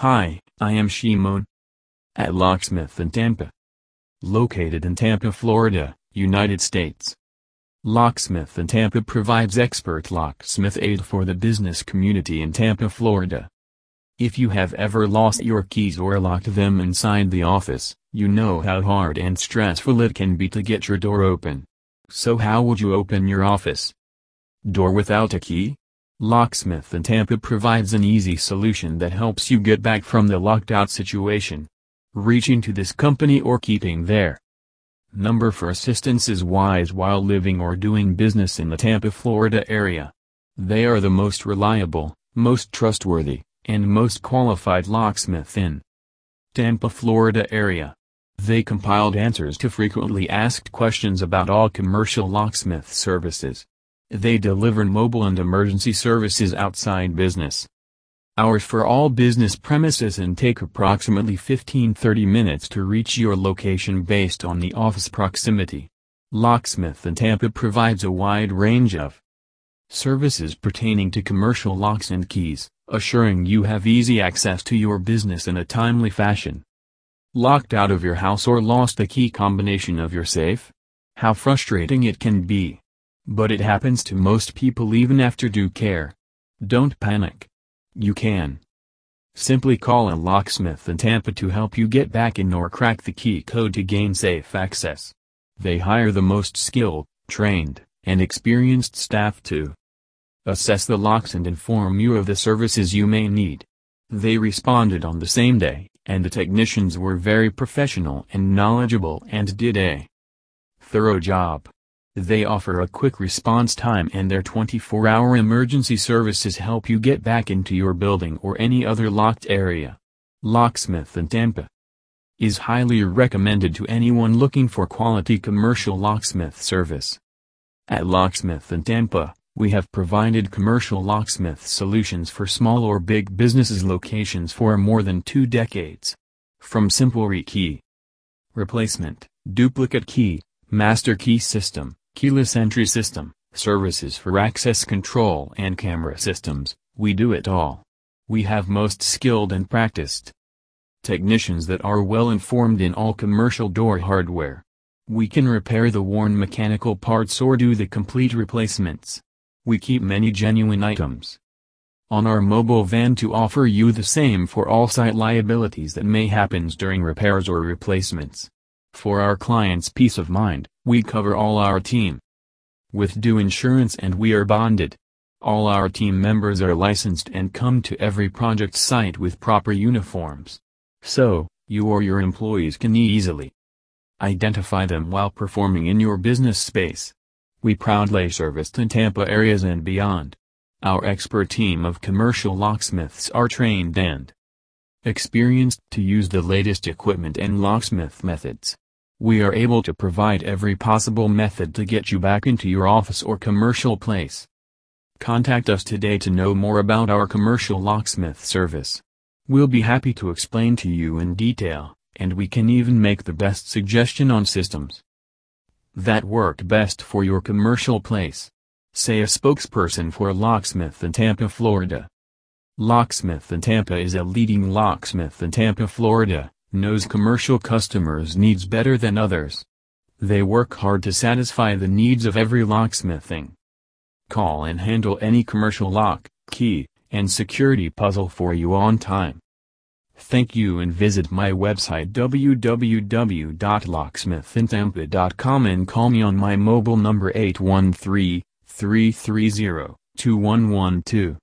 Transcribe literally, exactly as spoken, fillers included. Hi, I am Shimon. At Locksmith in Tampa. Located in Tampa, Florida, United States. Locksmith in Tampa provides expert locksmith aid for the business community in Tampa, Florida. If you have ever lost your keys or locked them inside the office, you know how hard and stressful it can be to get your door open. So how would you open your office door without a key? Locksmith in Tampa provides an easy solution that helps you get back from the locked-out situation. Reaching to this company or keeping their number for assistance is wise while living or doing business in the Tampa, Florida area. They are the most reliable, most trustworthy, and most qualified locksmith in Tampa, Florida area. They compiled answers to frequently asked questions about all commercial locksmith services. They deliver mobile and emergency services outside business hours for all business premises and take approximately fifteen to thirty minutes to reach your location based on the office proximity. Locksmith in Tampa provides a wide range of services pertaining to commercial locks and keys, assuring you have easy access to your business in a timely fashion. Locked out of your house or lost the key combination of your safe? How frustrating it can be. But it happens to most people even after due care. Don't panic. You can simply call a locksmith in Tampa to help you get back in or crack the key code to gain safe access. They hire the most skilled, trained, and experienced staff to assess the locks and inform you of the services you may need. They responded on the same day, and the technicians were very professional and knowledgeable and did a thorough job. They offer a quick response time and their twenty-four hour emergency services help you get back into your building or any other locked area. Locksmith in Tampa is highly recommended to anyone looking for quality commercial locksmith service. At Locksmith in Tampa, we have provided commercial locksmith solutions for small or big businesses locations for more than two decades. From simple rekey replacement, duplicate key, master key system, keyless entry system, services for access control and camera systems, we do it all. We have most skilled and practiced technicians that are well informed in all commercial door hardware. We can repair the worn mechanical parts or do the complete replacements. We keep many genuine items on our mobile van to offer you the same for all site liabilities that may happen during repairs or replacements. For our clients' peace of mind, we cover all our team with due insurance and we are bonded. All our team members are licensed and come to every project site with proper uniforms. So, you or your employees can easily identify them while performing in your business space. We proudly service the Tampa areas and beyond. Our expert team of commercial locksmiths are trained and experienced to use the latest equipment and locksmith methods. We are able to provide every possible method to get you back into your office or commercial place. Contact us today to know more about our commercial locksmith service. We'll be happy to explain to you in detail, and we can even make the best suggestion on systems that work best for your commercial place. Say a spokesperson for Locksmith in Tampa, Florida. Locksmith in Tampa is a leading locksmith in Tampa, Florida, knows commercial customers' needs better than others. They work hard to satisfy the needs of every locksmithing. Call and handle any commercial lock, key, and security puzzle for you on time. Thank you and visit my website w w w dot locksmith in tampa dot com and call me on my mobile number eight one three, three three zero, two one one two.